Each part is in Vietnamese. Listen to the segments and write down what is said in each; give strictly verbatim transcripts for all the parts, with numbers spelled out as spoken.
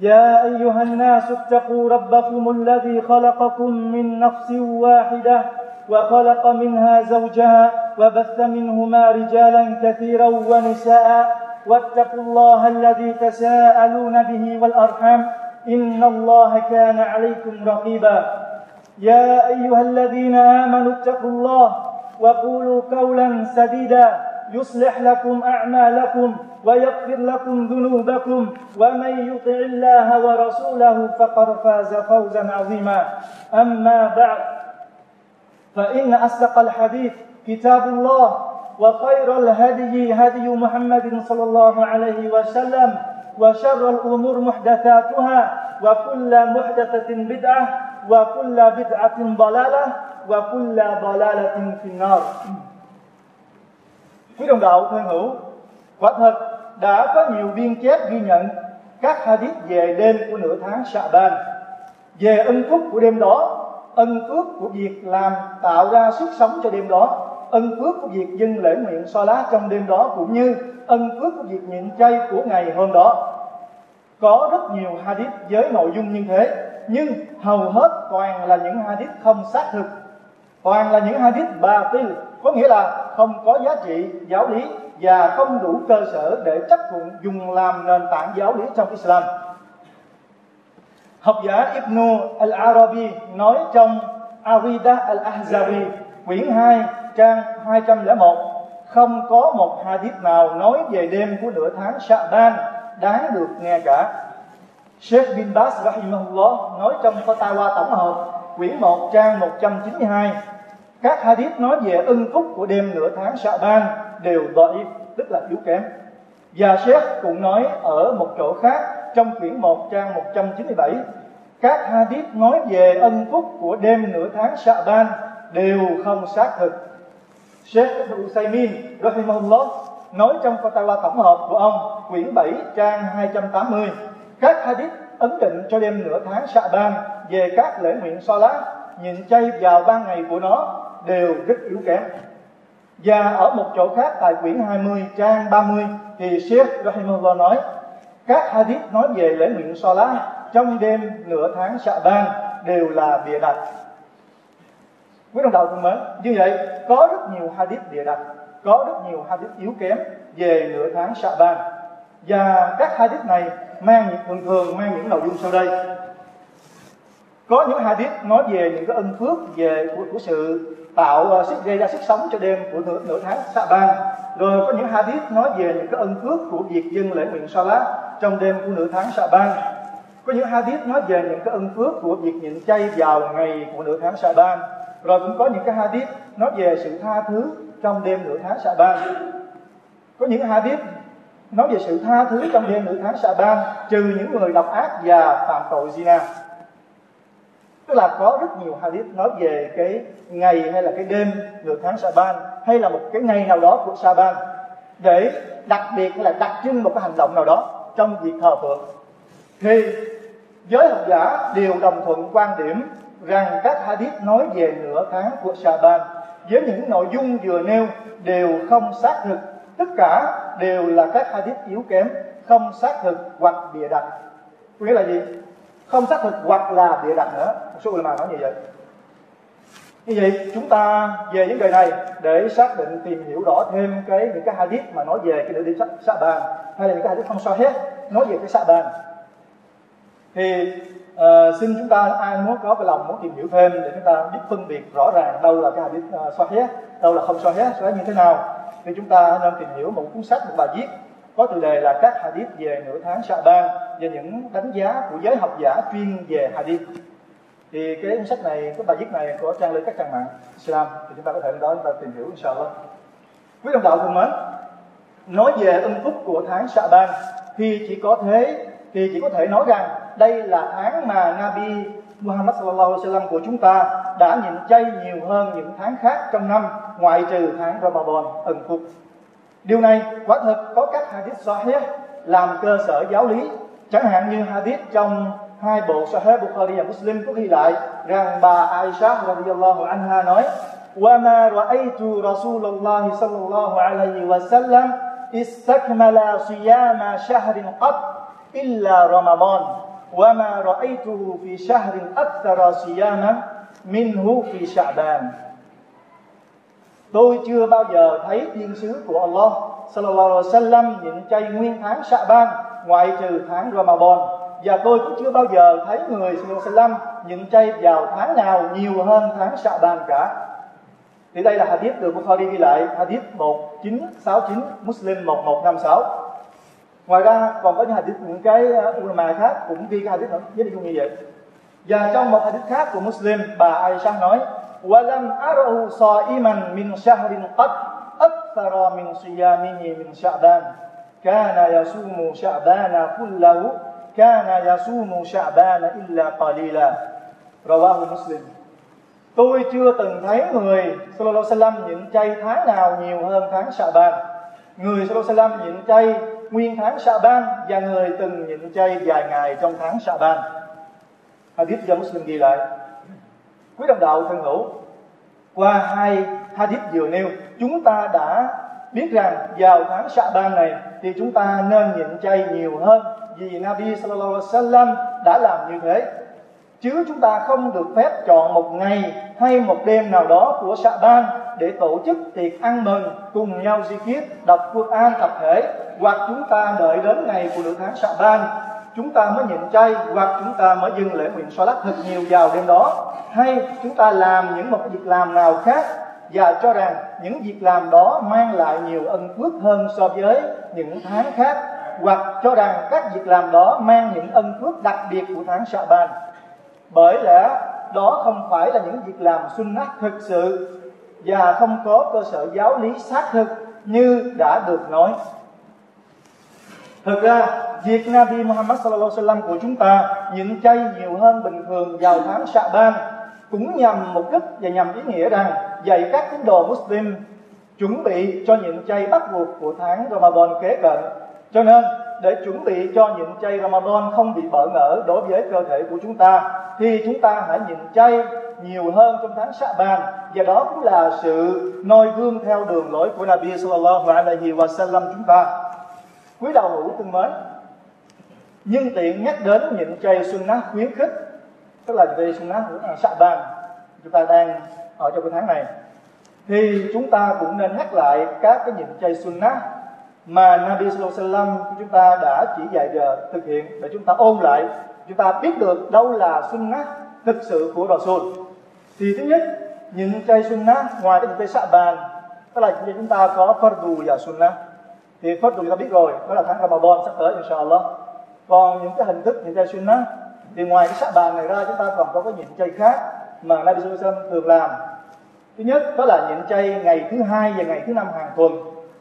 يا أيها الناس اتقوا ربكم الذي خلقكم من نفس واحدة وخلق منها زوجها وبث منهما رجالا كثيرا ونساء، واتقوا الله الذي تساءلون به والأرحام إن الله كان عليكم رقيبا. يا أيها الذين آمنوا اتقوا الله وقولوا قولا سديدا يصلح لكم أعمالكم ويغفر لكم ذنوبكم، ومن يطع الله ورسوله فقد فاز فوزا عظيما. أما بعد، فإن أصدق الحديث كتاب الله، وخير الهدي هدي محمد صلى الله عليه وسلم، وشر الأمور محدثاتها، وكل محدثة بدعة، وكل بدعة ضلالة، وكل ضلالة في النار. Quý đồng đạo thân hữu, quả thật đã có nhiều biên chép ghi nhận các hadith về đêm của nửa tháng Sha'ban, về ân phúc của đêm đó, ân phước của việc làm tạo ra sức sống cho đêm đó, ân phước của việc dâng lễ nguyện Salat trong đêm đó, cũng như ân phước của việc nhịn chay của ngày hôm đó. Có rất nhiều hadith với nội dung như thế, nhưng hầu hết toàn là những hadith không xác thực, toàn là những hadith batil, có nghĩa là không có giá trị giáo lý và không đủ cơ sở để chấp thuận dùng làm nền tảng giáo lý trong Islam. Học giả Ibn al-Arabi nói trong Arida al-Ahzawi, quyển hai, trang hai trăm lẻ một, không có một hadith nào nói về đêm của nửa tháng Sha'ban đáng được nghe cả. Sheikh bin Baz rahimahullah nói trong Fatawa tổng hợp, quyển một, trang một trăm chín mươi hai, các hadith nói về ân phúc của đêm nửa tháng Sha'ban đều da'if, tức là yếu kém. Và Sheikh cũng nói ở một chỗ khác trong quyển một, trang một trăm chín mươi bảy, các hadith nói về ân phúc của đêm nửa tháng Sha'ban đều không xác thực. Sheikh Ibn Uthaymeen rahimahullah nói trong Fatawa tổng hợp của ông, quyển bảy, trang hai trăm tám mươi, các hadith ấn định cho đêm nửa tháng Sha'ban về các lễ nguyện Salat, nhịn chay vào ban ngày của nó đều rất yếu kém. Và ở một chỗ khác tại quyển hai mươi, trang ba mươi, thì Sheikh rahimahullah nói các hadith nói về lễ nguyện Salat trong đêm nửa tháng Sha'ban đều là bịa đặt. Quý đồng đạo thân mến, như vậy có rất nhiều hadith bịa đặt, có rất nhiều hadith yếu kém về nửa tháng Sha'ban, và các hadith này mang những thường thường mang những nội dung sau đây. Có những hadith nói về những cái ân phước về của, của sự tạo sức gây ra sức sống cho đêm của nửa, nửa tháng Sha'ban. Rồi có những hadith nói về những cái ân phước của việc dâng lễ nguyện Salat trong đêm của nửa tháng Sha'ban. Có những hadith nói về những cái ân phước của việc nhịn chay vào ngày của nửa tháng Sha'ban. Rồi cũng có những cái hadith nói về sự tha thứ trong đêm nửa tháng Sha'ban. Có những hadith nói về sự tha thứ trong đêm nửa tháng Sha'ban trừ những người độc ác và phạm tội zina. Tức là có rất nhiều hadith nói về cái ngày hay là cái đêm nửa tháng Sha'ban, hay là một cái ngày nào đó của Sha'ban, để đặc biệt là đặc trưng một cái hành động nào đó trong việc thờ phượng. Thì giới học giả đều đồng thuận quan điểm rằng các hadith nói về nửa tháng của Sha'ban với những nội dung vừa nêu đều không xác thực, tất cả đều là các hadith yếu kém, không xác thực hoặc bịa đặt. Nghĩa là gì? Không xác thực hoặc là bịa đặt nữa. Một số ulama nói như vậy. Như vậy chúng ta về vấn đề này để xác định tìm hiểu rõ thêm cái những cái hadith mà nói về cái nửa đêm Sha'ban, hay là những cái hadith không sahih nói về cái Sha'ban. Thì uh, xin chúng ta ai muốn có cái lòng muốn tìm hiểu thêm để chúng ta biết phân biệt rõ ràng đâu là cái hadith uh, sahih, đâu là không sahih, sẽ như thế nào, thì chúng ta nên tìm hiểu một cuốn sách, một bài viết có tựa đề là các hadith về nửa tháng Sha'ban và những đánh giá của giới học giả chuyên về hadith. Thì cái cuốn sách này, cái bài viết này có trang lên các trang mạng Islam, thì chúng ta có thể lên đó chúng ta tìm hiểu inshallah. Quý đồng đạo thân mến, nói về ân phúc của tháng Sha'ban thì chỉ có thế thì chỉ có thể nói rằng đây là án mà Nabi Muhammad sallallahu alaihi wasallam của chúng ta đã nhịn chay nhiều hơn những tháng khác trong năm, ngoại trừ tháng Ramadan ẩn phục. Điều này quả thực có các hadith sahih làm cơ sở giáo lý, chẳng hạn như hadith trong hai bộ Sahih Bukhari và Muslim có ghi lại rằng bà Aisha radhiyallahu anha nói: "Wa ma ra'aytu Rasulullah sallallahu alaihi wasallam istakmala siyama shahrin qat illa Ramadan, wa ma ra'aytuhu fi shahrin akthara siyaman minhu fi Sha'ban." Tôi chưa bao giờ thấy thiên sứ của Allah sallallahu alaihi wasallam nhịn chay nguyên tháng Sha'ban ngoại trừ tháng Ramadan, và tôi cũng chưa bao giờ thấy người sallallahu alaihi wasallam nhịn chay vào tháng nào nhiều hơn tháng Sha'ban cả. Thì đây là hadith được Bukhari ghi lại, hadith một chín sáu chín, Muslim một một năm sáu. Ngoài ra còn có những hadith, những cái ulama khác cũng ghi cái hadith nhất định như vậy. Và trong một hadith khác của Muslim, bà Aisha nói: "Walam arahu sa'iman min shahrin qat akthara min siyamihi min Sha'ban. Kana yasumu Sha'bana kullahu, kana yasumu Sha'bana illa qalila." Rawahu Muslim. Tôi chưa từng thấy người sallallahu alaihi wasallam nhịn chay tháng nào nhiều hơn tháng Sha'ban. Người sallallahu alaihi wasallam nhịn chay nguyên tháng Sha'ban và người từng nhịn chay vài ngày trong tháng Sha'ban. Hadith do Muslim ghi lại. Quý đồng đạo thân hữu, qua hai hadith vừa nêu, chúng ta đã biết rằng vào tháng Sha'ban này thì chúng ta nên nhịn chay nhiều hơn, vì Nabi sallallahu alaihi wasallam đã làm như thế. Chứ chúng ta không được phép chọn một ngày hay một đêm nào đó của Sha'ban để tổ chức tiệc ăn mừng, cùng nhau zikir, đọc Quran tập thể, hoặc chúng ta đợi đến ngày của nửa tháng Sha'ban chúng ta mới nhịn chay, hoặc chúng ta mới dừng lễ nguyện Salat thật nhiều vào đêm đó, hay chúng ta làm những một việc làm nào khác và cho rằng những việc làm đó mang lại nhiều ân phước hơn so với những tháng khác, hoặc cho rằng các việc làm đó mang những ân phước đặc biệt của tháng Sha'ban. Bởi lẽ đó không phải là những việc làm sunnah thực sự và không có cơ sở giáo lý xác thực như đã được nói. Thực ra, việc Nabi Muhammad sallallahu alaihi wasallam của chúng ta nhịn chay nhiều hơn bình thường vào tháng Sha'ban cũng nhằm mục đích và nhằm ý nghĩa rằng dạy các tín đồ Muslim chuẩn bị cho nhịn chay bắt buộc của tháng Ramadan kế cận. Cho nên, để chuẩn bị cho nhịn chay Ramadan không bị bỡ ngỡ đối với cơ thể của chúng ta, thì chúng ta hãy nhịn chay nhiều hơn trong tháng Sha'ban, và đó cũng là sự noi gương theo đường lối của Nabi sallallahu alaihi wasallam chúng ta. Quý đạo hữu thân mến, nhân tiện nhắc đến nhịn chay sunnah khuyến khích, tức là về sunnah của Sha'ban chúng ta đang ở trong cái tháng này, thì chúng ta cũng nên nhắc lại các cái nhịn chay sunnah mà Nabi sallallahu alaihi wasallam chúng ta đã chỉ dạy giờ thực hiện, để chúng ta ôn lại, chúng ta biết được đâu là sunnah thực sự của Rasul. Thì thứ nhất, nhịn chay sunnah ngoài cái nhịn chay Sha'ban, tức là chúng ta có fardu và sunnah. Thì fardu chúng ta biết rồi, đó là tháng Ramadan sắp tới inshallah. Còn những cái hình thức nhịn chay sunnah thì ngoài cái Sha'ban này ra, chúng ta còn có cái nhịn chay khác mà Nabi sallallahu alaihi wasallam thường làm. Thứ nhất đó là nhịn chay ngày thứ hai và ngày thứ năm hàng tuần.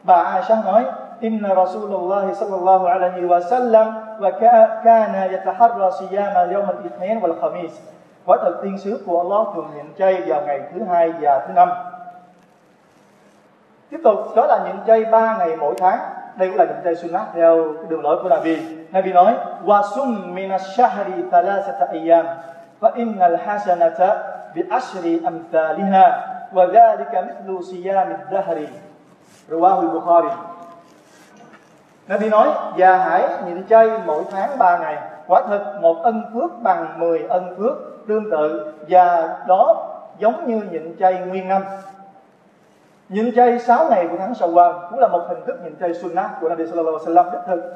Bà Aisha nói: "Inna Rasulullah sallallahu alaihi wasallam wa kana yataharra siyama yawm al-ithnain wal khamis." Quả thực tiên sứ của Allah thường nhịn chay vào ngày thứ hai và thứ năm. Tiếp tục đó là nhịn chay ba ngày mỗi tháng. Đây cũng là nhịn chay sunnah theo đường lối của Nabi. Nabi nói: "Wa sum min ash-shahri thalathata ayyam fa innal hasanata bi ashri amthaliha wa dhalika mithlu siyam ad-dahri." Rawahu Bukhari. Nabi nói: "Và hãy nhịn chay mỗi tháng ba ngày. Quả thực một ân phước bằng mười ân phước tương tự, và đó giống như nhịn chay nguyên năm." Nhịn chay sáu ngày của tháng Shawwal cũng là một hình thức nhịn chay sunnah của Nabi sallallahu alaihi wasallam đích thực.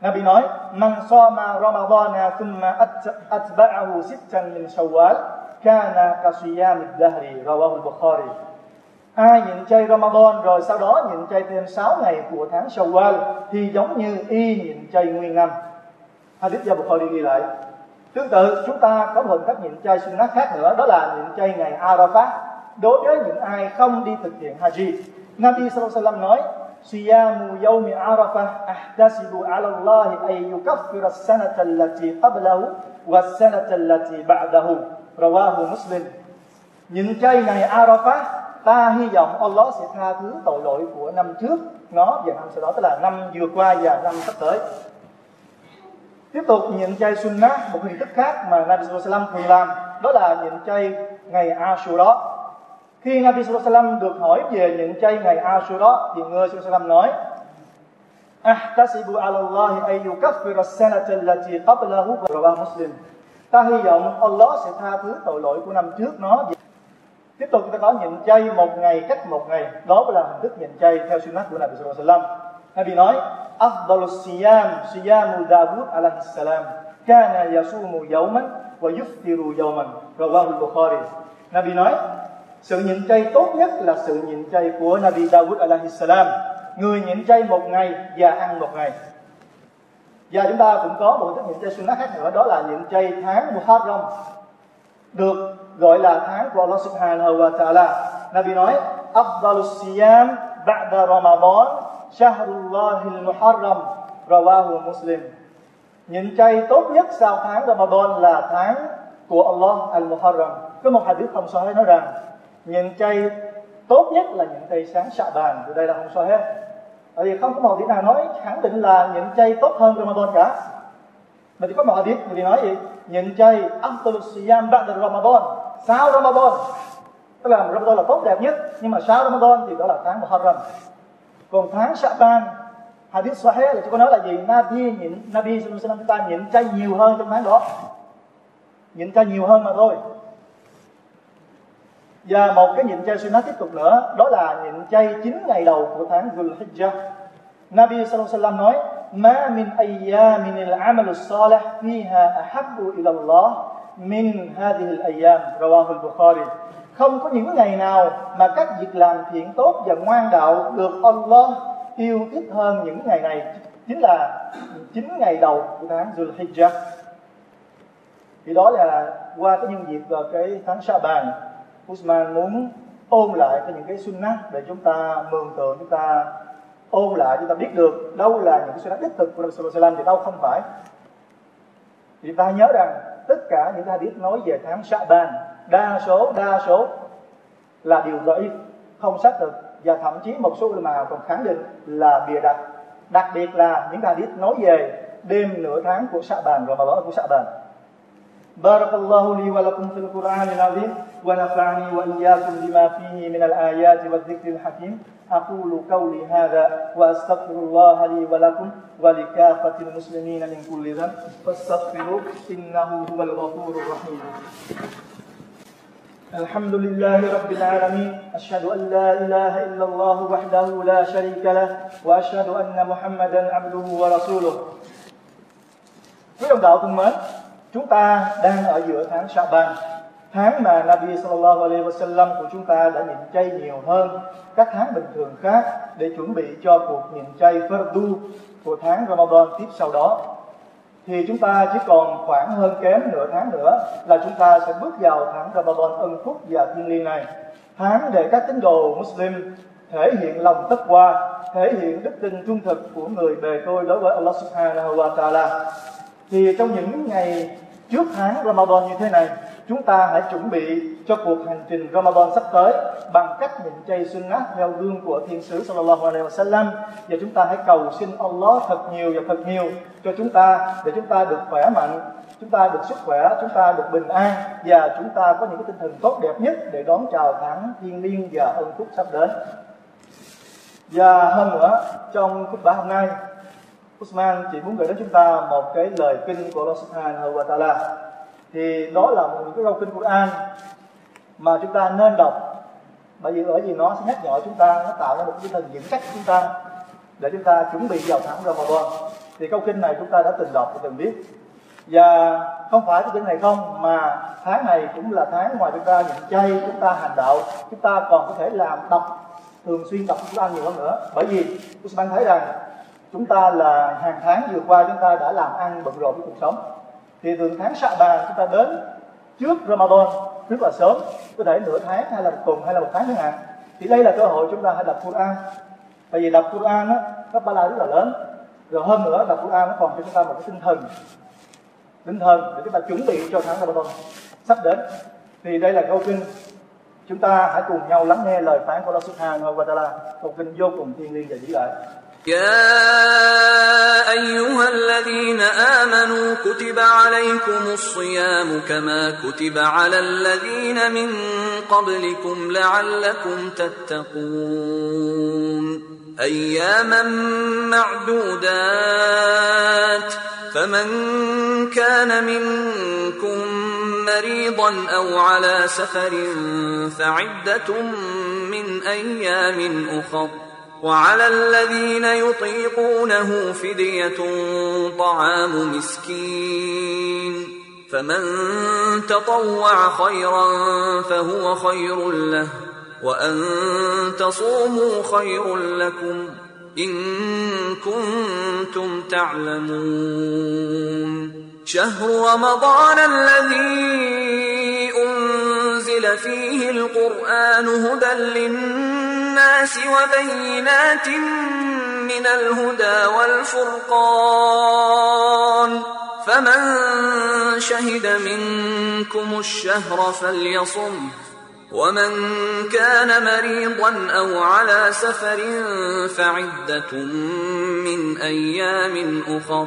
Nabi nói: "Man sama Ramadana thumma atba'ahu sittan min Shawwal kana ka siyam ad-dahri." Rawahu Bukhari. Ai nhịn chay Ramadan rồi sau đó nhịn chay thêm sáu ngày của tháng Shawwal thì giống như y nhịn chay nguyên năm. Hadith do Bukhari ghi lại. Tương tự, chúng ta có hình thức nhịn chay sunnah khác nữa, đó là nhịn chay ngày Arafah đối với những ai không đi thực hiện Haji. Nabi sallallahu alaihi wasallam nói: صيام يوم عرفة أحتسب على الله أن يكفر السنة التي قبله والسنة التي بعده. رواه مسلم. Những cái ngày Arafat, ta hy vọng Allah sẽ tha thứ tội lỗi của năm trước nó và năm sau đó, tức là năm vừa qua và năm sắp tới. Tiếp tục những chay sunnah, một hình thức khác mà Nabi Sallallahu Alaihi Wasallam thường làm, đó là những chay ngày Ashura. Khi Nabi Sallallahu Alaihi Wasallam được hỏi về những chay ngày Ashura thì người Sallallahu Alaihi Wasallam nói: "Ahtasibu ala Allah ay yukaffir as-sanata allati qablahu." Rawahu Muslim. Ta hy vọng Allah sẽ tha thứ tội lỗi của năm trước nó. Tiếp tục chúng ta có nhịn chay một ngày cách một ngày, đó là hình thức nhịn chay theo sunnah của Nabi Sallallahu Alaihi Wasallam. Nabi nói: "Afdalus siyam siyamu Dawud alaihi salam, kana yasumu yawman wa yuftiru yawman." Rawahu Bukhari. Nabi nói sự nhịn chay tốt nhất là sự nhịn chay của Nabi Dawud alaihi salam, người nhịn chay một ngày và ăn một ngày. Và chúng ta cũng có một cái nhịn chay sunnah khác nữa, đó là nhịn chay tháng Muharram, được gọi là tháng của Allah Subhanahu wa Ta'ala. Nabi nói: "Afdalus siyam ba'da Ramadan Shahrullahil Muharram." Rawahu Muslim. Nhịn chay tốt nhất sau tháng Ramadan là tháng của Allah Al-Muharram. Có một hadith không sahih nói rằng nhịn chay tốt nhất là nhịn chay sáng Sha'ban. Từ đây là không sahih hết. Ở đây không có một hadith nào nói khẳng định là nhịn chay tốt hơn Ramadan cả. Mà chỉ có một hadith người nói gì? Nhịn chay Afdalus Siyam Ba'da Ramadan, sau Ramadan. Tức là Ramadan là tốt đẹp nhất, nhưng mà sau Ramadan thì đó là tháng Muharram. Còn tháng Sha'ban, hadith sahih là chúng ta nói là gì? Nabi nhịn, Nabi Sallallahu Alaihi Wasallam chúng ta nhịn chay nhiều hơn trong tháng đó, nhịn chay nhiều hơn mà thôi. Và một cái nhịn chay sunnah tiếp tục nữa, đó là nhịn chay chín ngày đầu của tháng Dhul Hijjah. Nabi Sallallahu Alaihi Wasallam nói: "Ma min ayyamin al-amalu salih fiha ahabbu ila Allah min hadhihi al-ayyam." Rawahu Bukhari. Không có những ngày nào mà các việc làm thiện tốt và ngoan đạo được Allah yêu thích hơn những ngày này, chính là chín ngày đầu của tháng Dhul Hijjah. Thì đó là qua cái nhân dịp vào cái tháng Sha'ban, Usman muốn ôn lại cái những cái sunnah để chúng ta mường tượng, chúng ta ôn lại, chúng ta biết được đâu là những cái sunnah đích thực của Nabi Sallallahu Alaihi Wasallam thì đâu không phải. Thì ta nhớ rằng tất cả những hadith nói về tháng Sha'ban đa số đa số là điều da'if, không xác thực, và thậm chí một số ulama còn khẳng định là bịa đặt, đặc biệt là những hadith nói về đêm nửa tháng của Sha'ban, Ramadan của Sha'ban. Barakallahu li wa lakum fil Qur'anil Azim wa nafa'ani wa iyyakum bima fihi min al-ayati wadh-dhikril hakim. Aqulu qawli hadha wa astaghfirullaha li wa lakum wa li kaffatil muslimina min kulli dhanb fastaghfiruhu innahu huwal ghafurur rahim. الحمد لله رب العالمين، أشهد أن لا إله إلا الله وحده لا شريك له وأشهد أن محمدا عبده ورسوله. Quý đồng đạo thân mến, chúng ta đang ở giữa tháng Sha'ban, tháng mà Nabi Sallallahu Alaihi Wasallam của chúng ta đã nhịn chay nhiều hơn các tháng bình thường khác để chuẩn bị cho cuộc nhịn chay Fardu của tháng Ramadan tiếp sau đó. Thì chúng ta chỉ còn khoảng hơn kém nửa tháng nữa là chúng ta sẽ bước vào tháng Ramadan ân phúc và thiêng liêng này, tháng để các tín đồ Muslim thể hiện lòng taqwa, thể hiện đức tin trung thực của người bề tôi đối với Allah Subhanahu wa Ta'ala. Thì trong những ngày trước tháng Ramadan như thế này, chúng ta hãy chuẩn bị cho cuộc hành trình Ramadan sắp tới bằng cách nhịn chay sunnah theo gương của Thiên sứ Sallallahu Alaihi Wasallam, và chúng ta hãy cầu xin Allah thật nhiều và thật nhiều cho chúng ta để chúng ta được khỏe mạnh, chúng ta được sức khỏe, chúng ta được bình an và chúng ta có những cái tinh thần tốt đẹp nhất để đón chào tháng thiêng liêng và ân phúc sắp đến. Và hơn nữa, trong khúc bá hôm nay, Usman chỉ muốn gửi đến chúng ta một cái lời kinh của Allah Subhanahu wa Ta'ala. Thì đó là một cái câu kinh Quran mà chúng ta nên đọc, bởi vì ở gì nó sẽ nhắc nhở chúng ta, nó tạo ra một cái thần dẫn cách chúng ta để chúng ta chuẩn bị vào tháng Ramadan. Thì câu kinh này chúng ta đã từng đọc và từng biết, và không phải cái kinh này không mà tháng này cũng là tháng ngoài chúng ta nhịn chay, chúng ta hành đạo, chúng ta còn có thể làm đọc thường xuyên, đọc chúng ta nhiều hơn nữa, bởi vì các bạn thấy rằng chúng ta là hàng tháng vừa qua chúng ta đã làm ăn bận rộn với cuộc sống. Thì từ tháng Sha'ban chúng ta đến trước Ramadan rất là sớm, có thể nửa tháng hay là một tuần hay là một tháng chẳng hạn. Thì đây là cơ hội chúng ta hãy đọc Quran, Tại vì đọc Quran á, nó ba la rất là lớn. Rồi hơn nữa, đọc Quran nó còn cho chúng ta một cái tinh thần, tinh thần để chúng ta chuẩn bị cho tháng Ramadan sắp đến. Thì đây là câu kinh, chúng ta hãy cùng nhau lắng nghe lời phán của Allah Subhanahu wa Ta'ala, câu kinh vô cùng thiêng liêng và vĩ đại. يا أيها الذين آمنوا كتب عليكم الصيام كما كتب على الذين من قبلكم لعلكم تتقون أياما معدودات فمن كان منكم مريضا أو على سفر فعدة من أيام أخر وعلى الذين يطيقونه فدية طعام مسكين فمن تطوع خيرا فهو خير له وأن تصوموا خير لكم إن كنتم تعلمون شهر رمضان الذي أنزل فيه القرآن هدى للناس الناس وبينات من الهدى والفرقان فمن شهد منكم الشهر فليصم ومن كان مريضا أو على سفر فعدة من أيام أخر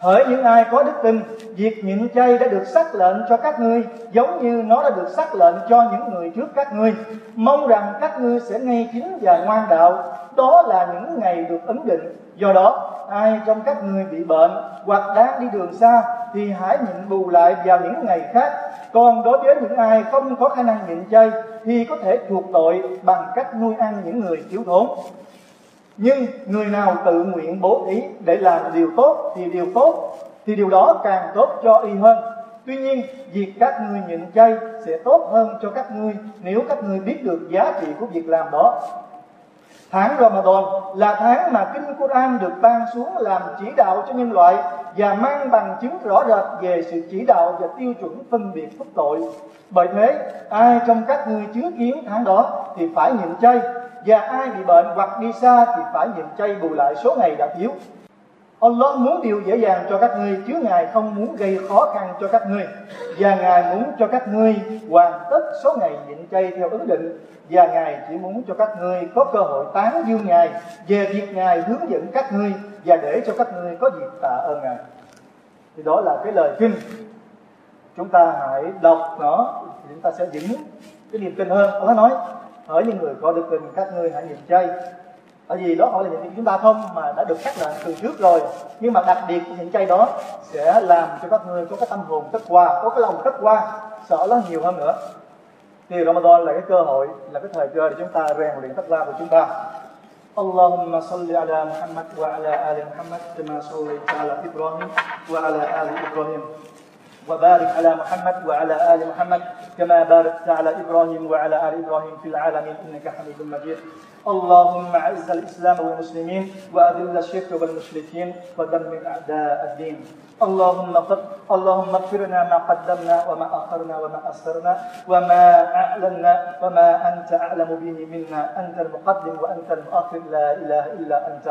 Hỡi những ai có đức tin, việc nhịn chay đã được sắc lệnh cho các ngươi, giống như nó đã được sắc lệnh cho những người trước các ngươi. Mong rằng các ngươi sẽ ngay chính và ngoan đạo. Đó là những ngày được ấn định. Do đó, ai trong các ngươi bị bệnh hoặc đang đi đường xa thì hãy nhịn bù lại vào những ngày khác. Còn đối với những ai không có khả năng nhịn chay thì có thể chuộc tội bằng cách nuôi ăn những người thiếu thốn. Nhưng người nào tự nguyện bố thí để làm điều tốt thì điều tốt thì điều đó càng tốt cho y hơn. Tuy nhiên, việc các ngươi nhịn chay sẽ tốt hơn cho các ngươi nếu các ngươi biết được giá trị của việc làm đó. Tháng Ramadan là tháng mà kinh Quran được ban xuống làm chỉ đạo cho nhân loại và mang bằng chứng rõ rệt về sự chỉ đạo và tiêu chuẩn phân biệt phúc tội. Bởi thế, ai trong các ngươi chứng kiến tháng đó thì phải nhịn chay, và ai bị bệnh hoặc đi xa thì phải nhịn chay bù lại số ngày đã thiếu. Allah muốn điều dễ dàng cho các ngươi, chứ Ngài không muốn gây khó khăn cho các ngươi. Và Ngài muốn cho các ngươi hoàn tất số ngày nhịn chay theo ấn định. Và Ngài chỉ muốn cho các ngươi có cơ hội tán dương Ngài về việc Ngài hướng dẫn các ngươi và để cho các ngươi có dịp tạ ơn Ngài. Thì đó là cái lời kinh. Chúng ta hãy đọc nó, chúng ta sẽ vững cái niềm tin hơn. Allah nói, hỡi những người có đức tin, các ngươi hãy nhịn chay. Tại vì đó không phải là nhịn chay chúng ta không, mà đã được các lệnh từ trước rồi. Nhưng mà đặc biệt nhịn chay đó sẽ làm cho các ngươi có cái tâm hồn taqwa, có cái lòng taqwa, sợ nó nhiều hơn nữa. Thì Ramadan là cái cơ hội, là cái thời cơ để chúng ta rèn luyện taqwa của chúng ta. Allahumma salli ala Muhammad wa ala ali Muhammad kama sallaita ala Ibrahim wa ala ali Ibrahim. وبارك على محمد وعلى آل محمد كما باركت على إبراهيم وعلى آل إبراهيم في العالمين إنك حميد مجيد اللهم أعز الإسلام والمسلمين وأذل الشرك والمشركين ودمر أعداء الدين اللهم اغفر اللهم اغفرنا ما قدمنا وما أخرنا وما أسررنا وما أعلنا وما أنت أعلم به منا أنت المقدم وأنت المؤخر لا إله إلا أنت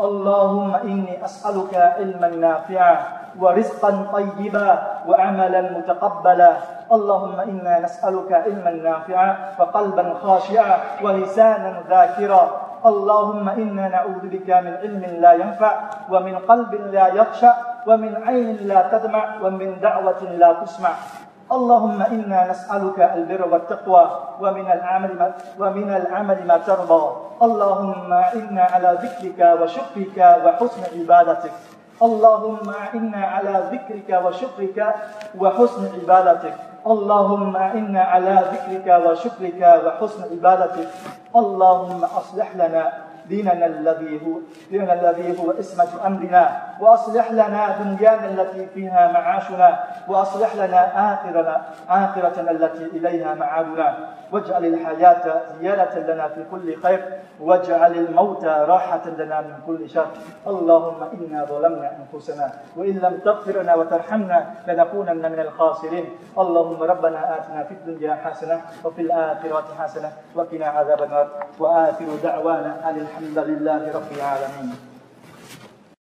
اللهم إني أسألك علما نافعا ورزقا طيبا وعملا متقبلا اللهم إنا نسألك علما نافعا وقلبا خاشعا ولسانا ذاكرا اللهم إنا نعوذ بك من علم لا ينفع ومن قلب لا يخشع ومن عين لا تدمع ومن دعوة لا تسمع اللهم إنا نسألك البر والتقوى ومن العمل ما ومن العمل ما ترضى اللهم إنا على ذكرك وشكرك وحسن عبادتك اللهم إنا على ذكرك وشكرك وحسن عبادتك اللهم إنا على ذكرك وشكرك وحسن عبادتك اللهم أصلح لنا ديننا الذي هو ديننا الذي هو اسمة أمرنا، وأصلح لنا دنيانا التي فيها معاشنا، وأصلح لنا آخرنا آخرتنا التي إليها معادنا، واجعل الحياة زيادة لنا في كل خير، واجعل الموت راحة لنا من كل شر. اللهم إنا ظلمنا أنفسنا وإن لم تغفر لنا وترحمنا لنكونن من الخاسرين. اللهم ربنا آتنا في الدنيا حسنة وفي الآخرة حسنة وقنا عذاب النار. وآخر دعوانا أن الحمد لله رب العالمين.